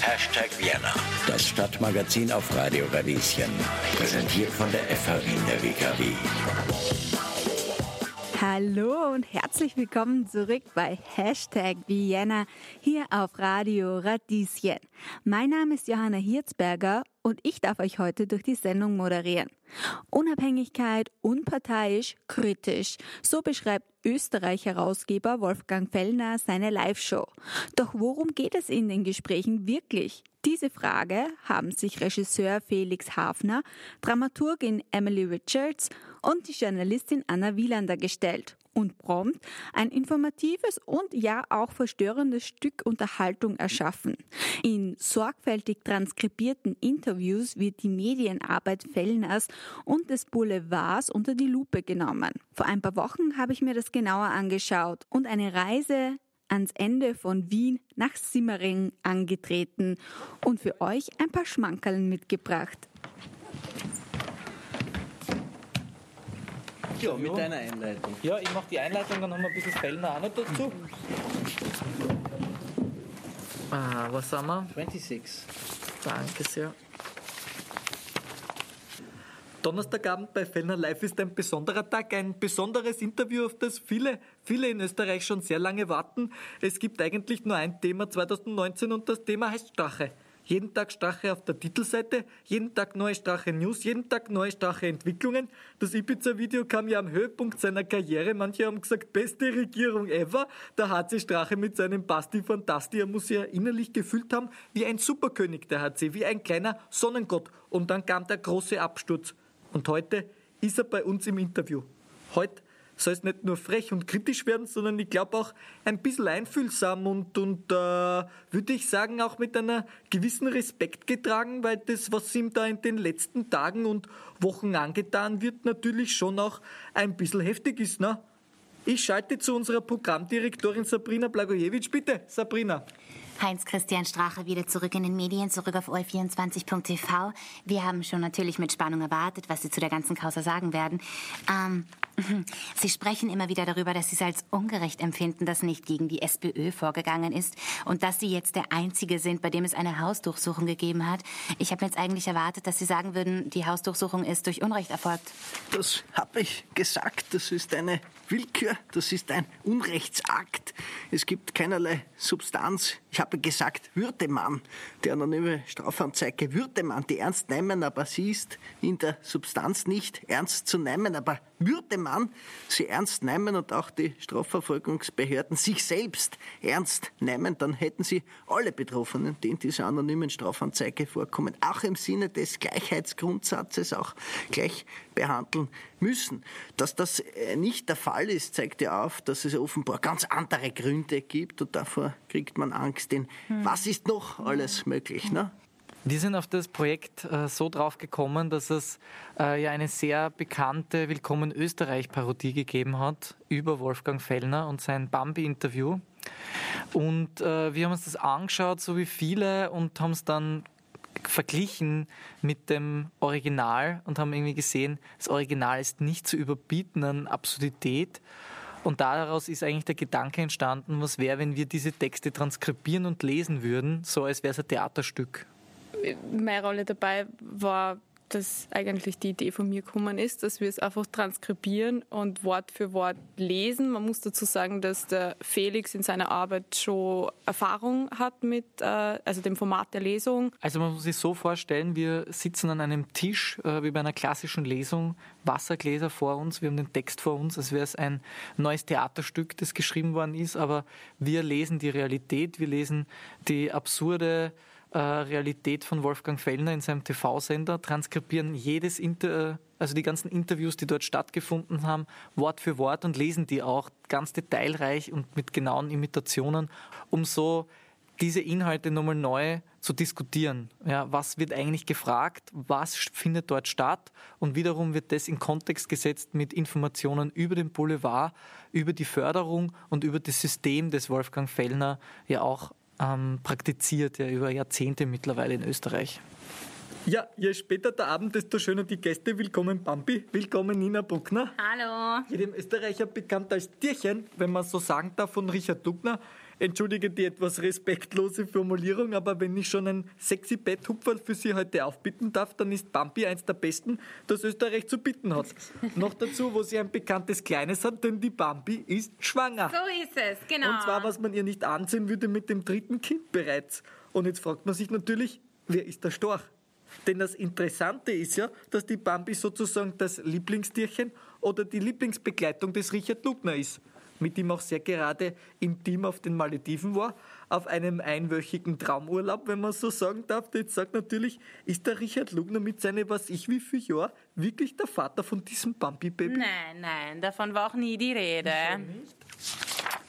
Hashtag Vienna, das Stadtmagazin auf Radio Radieschen, präsentiert von der FHW in der WKW. Hallo und herzlich willkommen zurück bei Hashtag Vienna hier auf Radio Radieschen. Mein Name ist Johanna Hirzberger und ich darf euch heute durch die Sendung moderieren. Unabhängigkeit, unparteiisch, kritisch. So beschreibt Österreich-Herausgeber Wolfgang Fellner seine Live-Show. Doch worum geht es in den Gesprächen wirklich? Diese Frage haben sich Regisseur Felix Hafner, Dramaturgin Emily Richards und die Journalistin Anna Wielander gestellt und prompt ein informatives und ja auch verstörendes Stück Unterhaltung erschaffen. In sorgfältig transkribierten Interviews wird die Medienarbeit Fellners und des Boulevards unter die Lupe genommen. Vor ein paar Wochen habe ich mir das genauer angeschaut und eine Reise ans Ende von Wien nach Simmering angetreten und für euch ein paar Schmankerln mitgebracht. Ja, mit deiner Einleitung. Ja, ich mache die Einleitung, dann haben wir ein bisschen Fellner auch noch dazu. Ah, was haben wir? 26. Danke sehr. Donnerstagabend bei Fellner Live ist ein besonderer Tag, ein besonderes Interview, auf das viele in Österreich schon sehr lange warten. Es gibt eigentlich nur ein Thema 2019 und das Thema heißt Strache. Jeden Tag Strache auf der Titelseite, jeden Tag neue Strache-News, jeden Tag neue Strache-Entwicklungen. Das Ibiza-Video kam ja am Höhepunkt seiner Karriere. Manche haben gesagt, beste Regierung ever. Der HC Strache mit seinem Basti Fantasti, er muss sich ja innerlich gefühlt haben wie ein Superkönig der HC, wie ein kleiner Sonnengott. Und dann kam der große Absturz. Und heute ist er bei uns im Interview. Heute soll es nicht nur frech und kritisch werden, sondern ich glaube auch ein bisschen einfühlsam und würde ich sagen, auch mit einer gewissen Respekt getragen, weil das, was ihm da in den letzten Tagen und Wochen angetan wird, natürlich schon auch ein bisschen heftig ist, ne? Ich schalte zu unserer Programmdirektorin Sabrina Blagojevic. Bitte, Sabrina. Heinz-Christian Strache wieder zurück in den Medien, zurück auf oe24.tv. Wir haben schon natürlich mit Spannung erwartet, was Sie zu der ganzen Causa sagen werden. Sie sprechen immer wieder darüber, dass Sie es als ungerecht empfinden, dass nicht gegen die SPÖ vorgegangen ist und dass Sie jetzt der Einzige sind, bei dem es eine Hausdurchsuchung gegeben hat. Ich habe jetzt eigentlich erwartet, dass Sie sagen würden, die Hausdurchsuchung ist durch Unrecht erfolgt. Das habe ich gesagt. Das ist eine Willkür. Das ist ein Unrechtsakt. Es gibt keinerlei Substanz. Ich habe gesagt, Würdemann, die anonyme Strafanzeige Würdemann, die ernst nehmen, aber sie ist in der Substanz nicht ernst zu nehmen, aber Würdemann sie ernst nehmen und auch die Strafverfolgungsbehörden sich selbst ernst nehmen, dann hätten sie alle Betroffenen, die in dieser anonymen Strafanzeige vorkommen, auch im Sinne des Gleichheitsgrundsatzes auch gleich behandeln müssen. Dass das nicht der Fall ist, zeigt ja auf, dass es offenbar ganz andere Gründe gibt und davor kriegt man Angst. Denn was ist noch alles möglich, ne? Wir sind auf das Projekt so drauf gekommen, dass es ja eine sehr bekannte Willkommen Österreich-Parodie gegeben hat über Wolfgang Fellner und sein Bambi-Interview. Und wir haben uns das angeschaut, so wie viele, und haben es dann verglichen mit dem Original und haben irgendwie gesehen, das Original ist nicht zu überbieten an Absurdität. Und daraus ist eigentlich der Gedanke entstanden, was wäre, wenn wir diese Texte transkribieren und lesen würden, so als wäre es ein Theaterstück. Meine Rolle dabei war, dass eigentlich die Idee von mir gekommen ist, dass wir es einfach transkribieren und Wort für Wort lesen. Man muss dazu sagen, dass der Felix in seiner Arbeit schon Erfahrung hat mit also dem Format der Lesung. Also man muss sich so vorstellen, wir sitzen an einem Tisch wie bei einer klassischen Lesung, Wassergläser vor uns, wir haben den Text vor uns, als wäre es ein neues Theaterstück, das geschrieben worden ist, aber wir lesen die Realität, wir lesen die absurde Realität von Wolfgang Fellner in seinem TV-Sender, transkribieren jedes also die ganzen Interviews, die dort stattgefunden haben, Wort für Wort und lesen die auch ganz detailreich und mit genauen Imitationen, um so diese Inhalte nochmal neu zu diskutieren. Ja, was wird eigentlich gefragt, was findet dort statt und wiederum wird das in Kontext gesetzt mit Informationen über den Boulevard, über die Förderung und über das System, das Wolfgang Fellner ja auch praktiziert, ja über Jahrzehnte mittlerweile in Österreich. Ja, je später der Abend, desto schöner die Gäste. Willkommen Bambi, willkommen Nina Bruckner. Hallo. Jedem Österreicher bekannt als Tierchen, wenn man so sagen darf, von Richard Lugner. entschuldige die etwas respektlose Formulierung, aber wenn ich schon ein sexy Betthupferl für Sie heute aufbitten darf, dann ist Bambi eins der besten, das Österreich zu bieten hat. Noch dazu, wo sie ein bekanntes Kleines hat, denn die Bambi ist schwanger. So ist es, genau. Und zwar, was man ihr nicht ansehen würde, mit dem 3. Kind bereits. Und jetzt fragt man sich natürlich, wer ist der Storch? Denn das Interessante ist ja, dass die Bambi sozusagen das Lieblingstierchen oder die Lieblingsbegleitung des Richard Lugner ist, mit ihm auch sehr gerade intim auf den Malediven war, auf einem einwöchigen Traumurlaub, wenn man so sagen darf. Jetzt sagt natürlich, ist der Richard Lugner mit seinen, was ich wie viel Jahr, wirklich der Vater von diesem Bambi-Baby? Nein, davon war auch nie die Rede.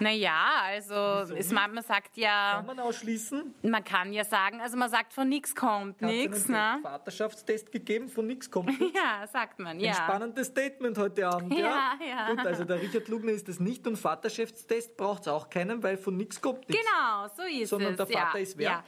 Naja, also man sagt ja... Kann man ausschließen? Man kann ja sagen, also man sagt, von nichts kommt nichts. Ne? Vaterschaftstest gegeben, von nichts kommt nichts. Ja, sagt man, ja. Ein spannendes Statement heute Abend, ja. Gut, also der Richard Lugner ist es nicht und Vaterschaftstest braucht es auch keinen, weil von nichts kommt nichts. Genau, so ist es. Sondern der Vater ist wer? Ja.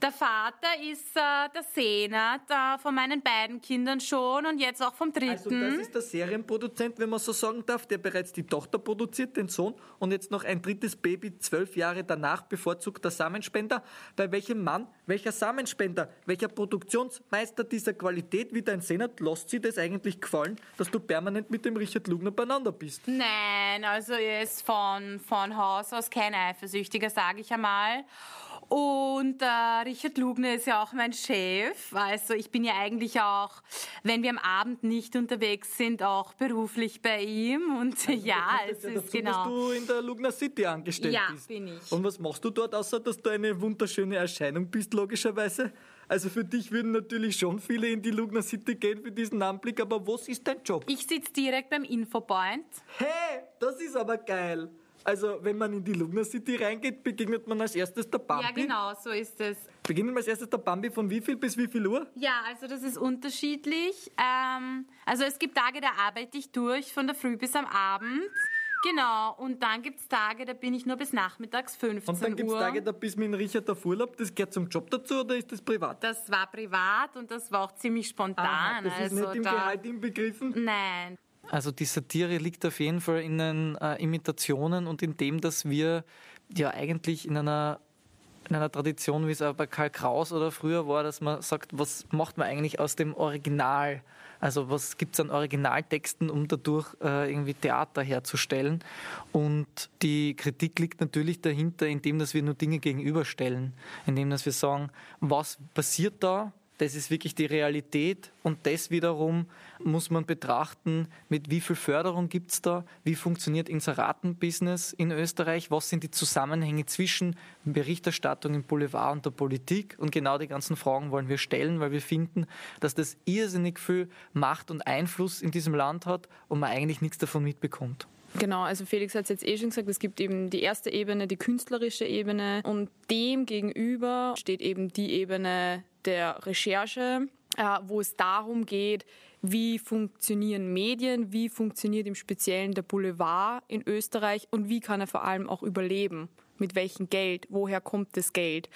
Der Vater ist der Senat von meinen beiden Kindern schon und jetzt auch vom 3. Also das ist der Serienproduzent, wenn man so sagen darf, der bereits die Tochter produziert, den Sohn, und jetzt noch ein drittes Baby, 12 Jahre danach, bevorzugter Samenspender. Bei welchem Mann, welcher Samenspender, welcher Produktionsmeister dieser Qualität wie dein Senat, lässt sie das eigentlich gefallen, dass du permanent mit dem Richard Lugner beieinander bist? Nein, also er ist von Haus aus kein Eifersüchtiger, sage ich einmal. Und Richard Lugner ist ja auch mein Chef, also ich bin ja eigentlich auch, wenn wir am Abend nicht unterwegs sind, auch beruflich bei ihm und also, ja, es ja ist dazu, genau. Dass du in der Lugner City angestellt bist. Ja, bin ich. Und was machst du dort, außer dass du eine wunderschöne Erscheinung bist, logischerweise? Also für dich würden natürlich schon viele in die Lugner City gehen für diesen Anblick, aber was ist dein Job? Ich sitze direkt beim Infopoint. Hey, das ist aber geil. Also, wenn man in die Lugner City reingeht, begegnet man als erstes der Bambi. Ja, genau, so ist es. Begegnet man als erstes der Bambi von wie viel bis wie viel Uhr? Ja, also das ist unterschiedlich. Also es gibt Tage, da arbeite ich durch, von der Früh bis am Abend. Genau, und dann gibt es Tage, da bin ich nur bis nachmittags 15 Uhr. Und dann gibt es Tage, da bist mit Richard auf Urlaub. Das gehört zum Job dazu oder ist das privat? Das war privat und das war auch ziemlich spontan. Aha, das ist also nicht im Gehalt inbegriffen? Nein. Also die Satire liegt auf jeden Fall in den Imitationen und in dem, dass wir ja eigentlich in einer Tradition, wie es auch bei Karl Kraus oder früher war, dass man sagt, was macht man eigentlich aus dem Original? Also was gibt es an Originaltexten, um dadurch irgendwie Theater herzustellen? Und die Kritik liegt natürlich dahinter, indem, dass wir nur Dinge gegenüberstellen. Indem, dass wir sagen, was passiert da? Das ist wirklich die Realität und das wiederum muss man betrachten, mit wie viel Förderung gibt es da, wie funktioniert Inseratenbusiness in Österreich, was sind die Zusammenhänge zwischen Berichterstattung im Boulevard und der Politik, und genau die ganzen Fragen wollen wir stellen, weil wir finden, dass das irrsinnig viel Macht und Einfluss in diesem Land hat und man eigentlich nichts davon mitbekommt. Genau, also Felix hat es jetzt schon gesagt, es gibt eben die erste Ebene, die künstlerische Ebene, und dem gegenüber steht eben die Ebene der Recherche, wo es darum geht, wie funktionieren Medien, wie funktioniert im Speziellen der Boulevard in Österreich und wie kann er vor allem auch überleben. Mit welchem Geld? Woher kommt das Geld?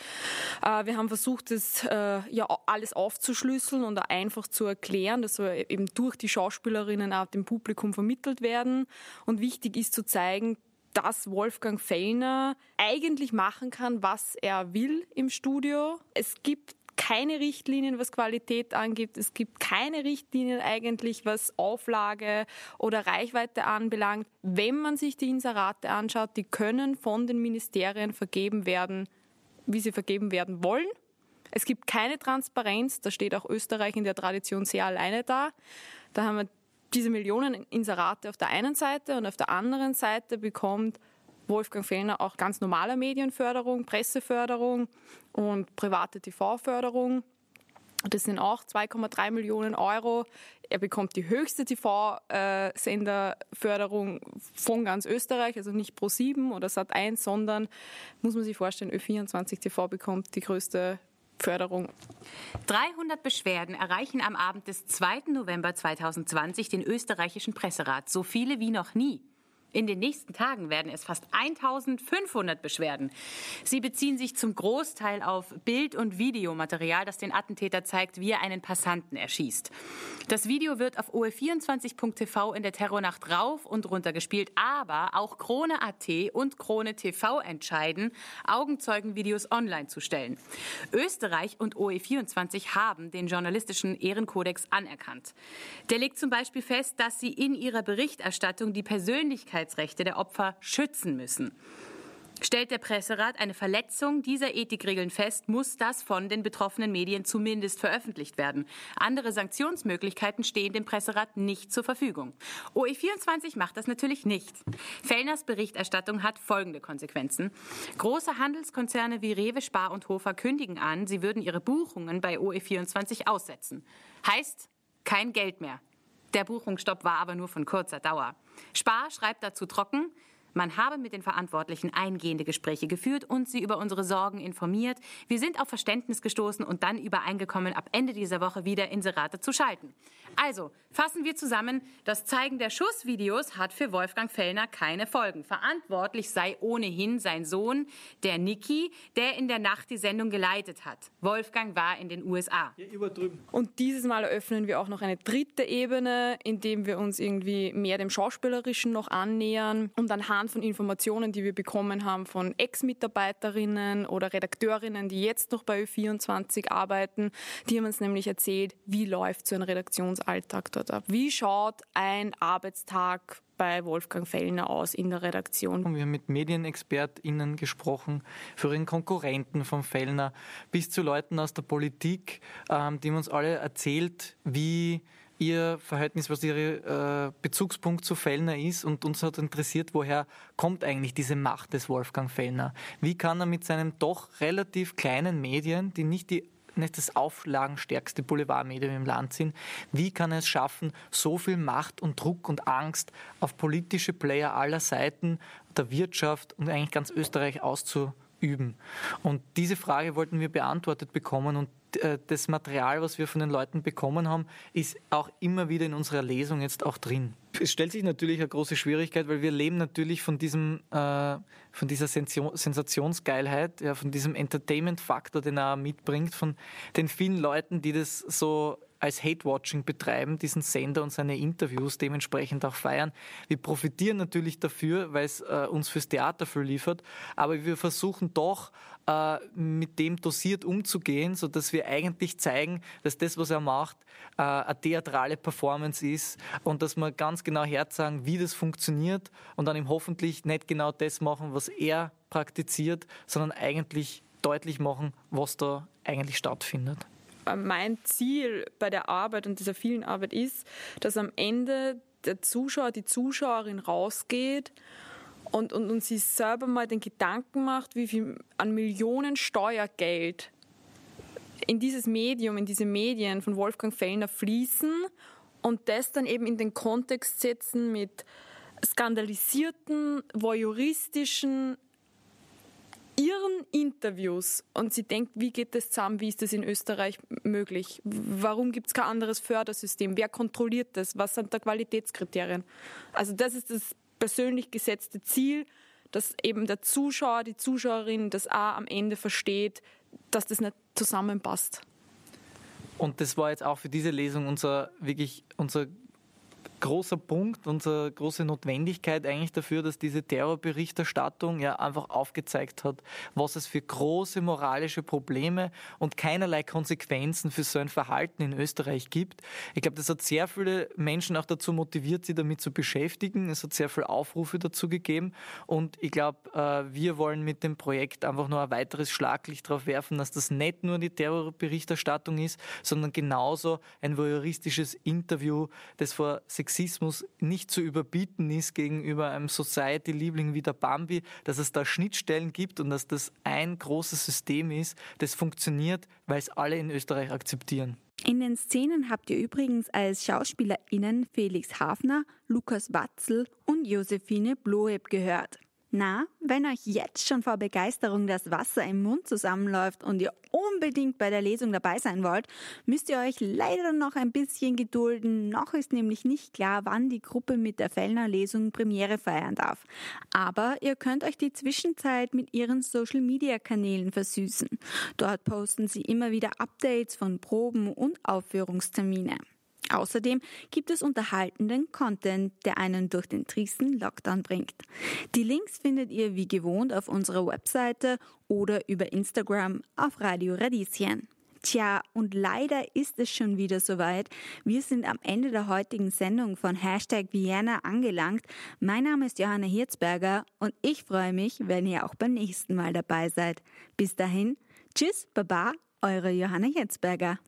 Wir haben versucht, das ja alles aufzuschlüsseln und einfach zu erklären. Das soll eben durch die Schauspielerinnen auch dem Publikum vermittelt werden. Und wichtig ist zu zeigen, dass Wolfgang Fellner eigentlich machen kann, was er will im Studio. Es gibt keine Richtlinien, was Qualität angeht. Es gibt keine Richtlinien eigentlich, was Auflage oder Reichweite anbelangt. Wenn man sich die Inserate anschaut, die können von den Ministerien vergeben werden, wie sie vergeben werden wollen. Es gibt keine Transparenz. Da steht auch Österreich in der Tradition sehr alleine da. Da haben wir diese Millionen Inserate auf der einen Seite und auf der anderen Seite bekommt Wolfgang Fellner auch ganz normale Medienförderung, Presseförderung und private TV-Förderung. Das sind auch 2,3 Millionen Euro. Er bekommt die höchste TV-Senderförderung von ganz Österreich, also nicht Pro7 oder Sat1, sondern, muss man sich vorstellen, oe24.tv bekommt die größte Förderung. 300 Beschwerden erreichen am Abend des 2. November 2020 den österreichischen Presserat. So viele wie noch nie. In den nächsten Tagen werden es fast 1.500 Beschwerden. Sie beziehen sich zum Großteil auf Bild- und Videomaterial, das den Attentäter zeigt, wie er einen Passanten erschießt. Das Video wird auf oe24.tv in der Terrornacht rauf und runter gespielt, aber auch Krone.at und Krone TV entscheiden, Augenzeugenvideos online zu stellen. Österreich und OE24 haben den journalistischen Ehrenkodex anerkannt. Der legt zum Beispiel fest, dass sie in ihrer Berichterstattung die Persönlichkeit der Opfer schützen müssen. Stellt der Presserat eine Verletzung dieser Ethikregeln fest, muss das von den betroffenen Medien zumindest veröffentlicht werden. Andere Sanktionsmöglichkeiten stehen dem Presserat nicht zur Verfügung. OE24 macht das natürlich nicht. Fellners Berichterstattung hat folgende Konsequenzen. Große Handelskonzerne wie Rewe, Spar und Hofer kündigen an, sie würden ihre Buchungen bei OE24 aussetzen. Heißt, kein Geld mehr. Der Buchungsstopp war aber nur von kurzer Dauer. Spar schreibt dazu trocken, man habe mit den Verantwortlichen eingehende Gespräche geführt und sie über unsere Sorgen informiert. Wir sind auf Verständnis gestoßen und dann übereingekommen, ab Ende dieser Woche wieder Inserate zu schalten. Also, fassen wir zusammen, das Zeigen der Schussvideos hat für Wolfgang Fellner keine Folgen. Verantwortlich sei ohnehin sein Sohn, der Niki, der in der Nacht die Sendung geleitet hat. Wolfgang war in den USA. Und dieses Mal eröffnen wir auch noch eine dritte Ebene, indem wir uns irgendwie mehr dem Schauspielerischen noch annähern und dann von Informationen, die wir bekommen haben von Ex-Mitarbeiterinnen oder Redakteurinnen, die jetzt noch bei Ö24 arbeiten. Die haben uns nämlich erzählt, wie läuft so ein Redaktionsalltag dort ab? Wie schaut ein Arbeitstag bei Wolfgang Fellner aus in der Redaktion? Wir haben mit MedienexpertInnen gesprochen, für den Konkurrenten von Fellner, bis zu Leuten aus der Politik, die haben uns alle erzählt, wie ihr Verhältnis, was ihr Bezugspunkt zu Fellner ist, und uns hat interessiert, woher kommt eigentlich diese Macht des Wolfgang Fellner? Wie kann er mit seinen doch relativ kleinen Medien, die nicht das auflagenstärkste Boulevardmedium im Land sind, wie kann er es schaffen, so viel Macht und Druck und Angst auf politische Player aller Seiten, der Wirtschaft und eigentlich ganz Österreich auszuüben? Und diese Frage wollten wir beantwortet bekommen, und das Material, was wir von den Leuten bekommen haben, ist auch immer wieder in unserer Lesung jetzt auch drin. Es stellt sich natürlich eine große Schwierigkeit, weil wir leben natürlich von dieser Sensationsgeilheit, ja, von diesem Entertainment-Faktor, den er mitbringt, von den vielen Leuten, die das so als Hate-Watching betreiben, diesen Sender und seine Interviews dementsprechend auch feiern. Wir profitieren natürlich dafür, weil es uns fürs Theater viel liefert, aber wir versuchen doch, mit dem dosiert umzugehen, sodass wir eigentlich zeigen, dass das, was er macht, eine theatrale Performance ist und dass wir ganz genau herzagen, wie das funktioniert, und dann eben hoffentlich nicht genau das machen, was er praktiziert, sondern eigentlich deutlich machen, was da eigentlich stattfindet. Mein Ziel bei der Arbeit und dieser vielen Arbeit ist, dass am Ende der Zuschauer, die Zuschauerin rausgeht und sich selber mal den Gedanken macht, wie viel an Millionen Steuergeld in dieses Medium, in diese Medien von Wolfgang Fellner fließen, und das dann eben in den Kontext setzen mit skandalisierten, voyeuristischen, ihren Interviews, und sie denkt, wie geht das zusammen, wie ist das in Österreich möglich, warum gibt es kein anderes Fördersystem, wer kontrolliert das, was sind da Qualitätskriterien? Also das ist das persönlich gesetzte Ziel, dass eben der Zuschauer, die Zuschauerin das auch am Ende versteht, dass das nicht zusammenpasst. Und das war jetzt auch für diese Lesung unser großer Punkt, unsere große Notwendigkeit eigentlich dafür, dass diese Terrorberichterstattung ja einfach aufgezeigt hat, was es für große moralische Probleme und keinerlei Konsequenzen für so ein Verhalten in Österreich gibt. Ich glaube, das hat sehr viele Menschen auch dazu motiviert, sich damit zu beschäftigen. Es hat sehr viele Aufrufe dazu gegeben, und ich glaube, wir wollen mit dem Projekt einfach nur ein weiteres Schlaglicht darauf werfen, dass das nicht nur die Terrorberichterstattung ist, sondern genauso ein voyeuristisches Interview, das vor Sexismus nicht zu überbieten ist gegenüber einem Society-Liebling wie der Bambi, dass es da Schnittstellen gibt und dass das ein großes System ist, das funktioniert, weil es alle in Österreich akzeptieren. In den Szenen habt ihr übrigens als SchauspielerInnen Felix Hafner, Lukas Watzel und Josefine Bloeb gehört. Na, wenn euch jetzt schon vor Begeisterung das Wasser im Mund zusammenläuft und ihr unbedingt bei der Lesung dabei sein wollt, müsst ihr euch leider noch ein bisschen gedulden. Noch ist nämlich nicht klar, wann die Gruppe mit der Fellner Lesung Premiere feiern darf. Aber ihr könnt euch die Zwischenzeit mit ihren Social-Media-Kanälen versüßen. Dort posten sie immer wieder Updates von Proben und Aufführungstermine. Außerdem gibt es unterhaltenden Content, der einen durch den tristen Lockdown bringt. Die Links findet ihr wie gewohnt auf unserer Webseite oder über Instagram auf Radio Radieschen. Tja, und leider ist es schon wieder soweit. Wir sind am Ende der heutigen Sendung von #Vienna angelangt. Mein Name ist Johanna Hirzberger und ich freue mich, wenn ihr auch beim nächsten Mal dabei seid. Bis dahin, tschüss, baba, eure Johanna Hirzberger.